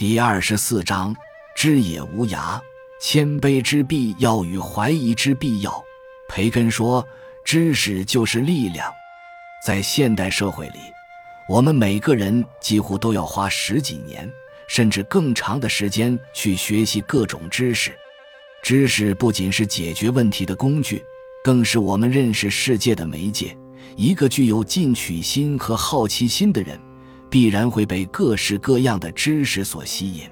第24章，知也无涯，谦卑之必要与怀疑之必要。培根说，知识就是力量。在现代社会里，我们每个人几乎都要花十几年甚至更长的时间去学习各种知识。知识不仅是解决问题的工具，更是我们认识世界的媒介。一个具有进取心和好奇心的人，必然会被各式各样的知识所吸引。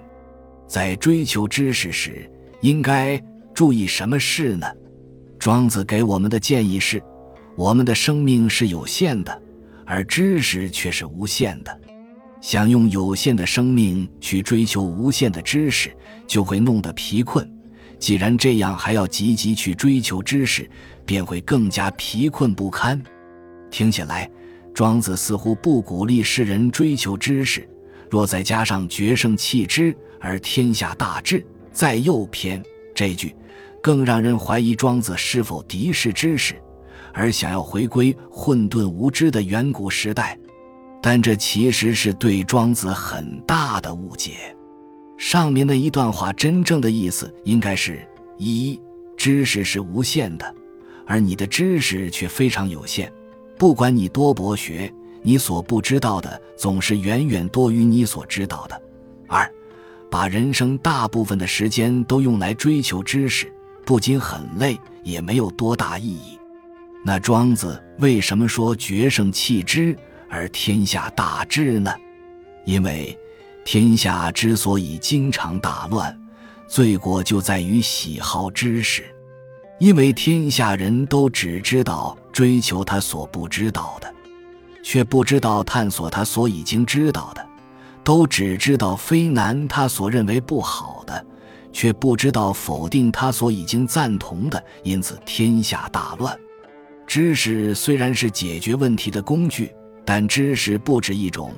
在追求知识时，应该注意什么事呢？庄子给我们的建议是，我们的生命是有限的，而知识却是无限的。想用有限的生命去追求无限的知识，就会弄得疲困。既然这样，还要积极去追求知识，便会更加疲困不堪。听起来，庄子似乎不鼓励世人追求知识，若再加上决胜弃之而天下大治，在右篇这句，更让人怀疑庄子是否敌视知识，而想要回归混沌无知的远古时代。但这其实是对庄子很大的误解。上面的一段话真正的意思应该是：一，知识是无限的，而你的知识却非常有限。不管你多博学，你所不知道的总是远远多于你所知道的。二，把人生大部分的时间都用来追求知识，不仅很累，也没有多大意义。那庄子为什么说决胜弃之而天下大治呢？因为天下之所以经常大乱，罪过就在于喜好知识。因为天下人都只知道追求他所不知道的，却不知道探索他所已经知道的；都只知道非难他所认为不好的，却不知道否定他所已经赞同的。因此天下大乱。知识虽然是解决问题的工具，但知识不止一种，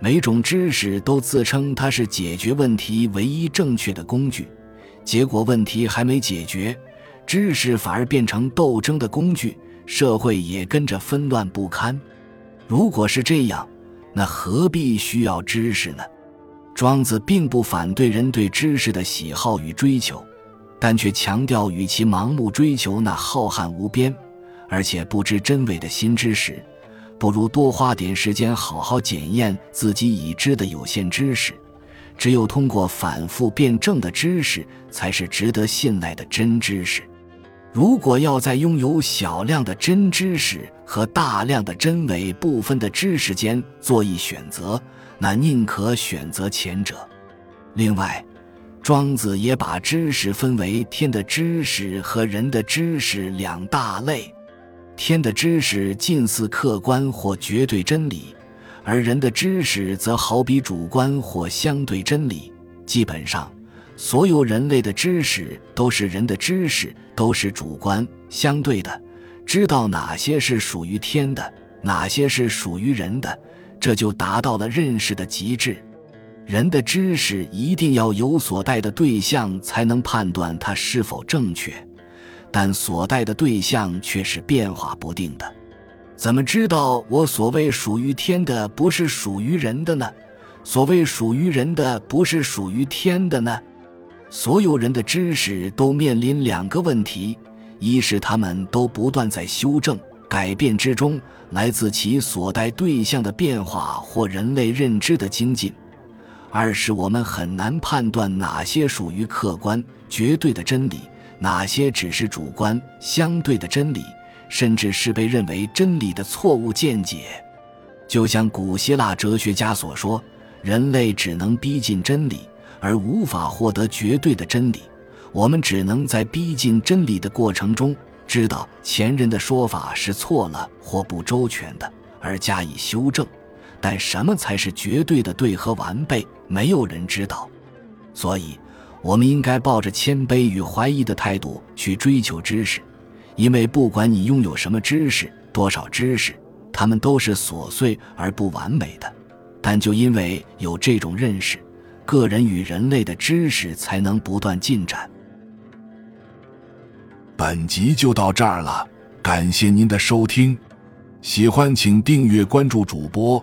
每种知识都自称它是解决问题唯一正确的工具，结果问题还没解决，知识反而变成斗争的工具，社会也跟着纷乱不堪。如果是这样，那何必需要知识呢？庄子并不反对人对知识的喜好与追求，但却强调与其盲目追求那浩瀚无边而且不知真伪的新知识，不如多花点时间好好检验自己已知的有限知识。只有通过反复辩证的知识，才是值得信赖的真知识。如果要在拥有小量的真知识和大量的真伪不分的知识间做一选择，那宁可选择前者。另外，庄子也把知识分为天的知识和人的知识两大类。天的知识近似客观或绝对真理，而人的知识则好比主观或相对真理。基本上，所有人类的知识都是人的知识，都是主观、相对的，知道哪些是属于天的，哪些是属于人的，这就达到了认识的极致。人的知识一定要有所带的对象，才能判断它是否正确，但所带的对象却是变化不定的。怎么知道我所谓属于天的不是属于人的呢？所谓属于人的不是属于天的呢？所有人的知识都面临两个问题：一是他们都不断在修正、改变之中，来自其所带对象的变化或人类认知的精进；二是我们很难判断哪些属于客观、绝对的真理，哪些只是主观、相对的真理，甚至是被认为真理的错误见解。就像古希腊哲学家所说，人类只能逼近真理，而无法获得绝对的真理。我们只能在逼近真理的过程中，知道前人的说法是错了或不周全的，而加以修正。但什么才是绝对的对和完备，没有人知道。所以，我们应该抱着谦卑与怀疑的态度去追求知识。因为不管你拥有什么知识、多少知识，它们都是琐碎而不完美的。但就因为有这种认识，个人与人类的知识才能不断进展。本集就到这儿了，感谢您的收听。喜欢请订阅关注主播，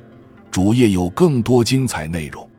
主页有更多精彩内容。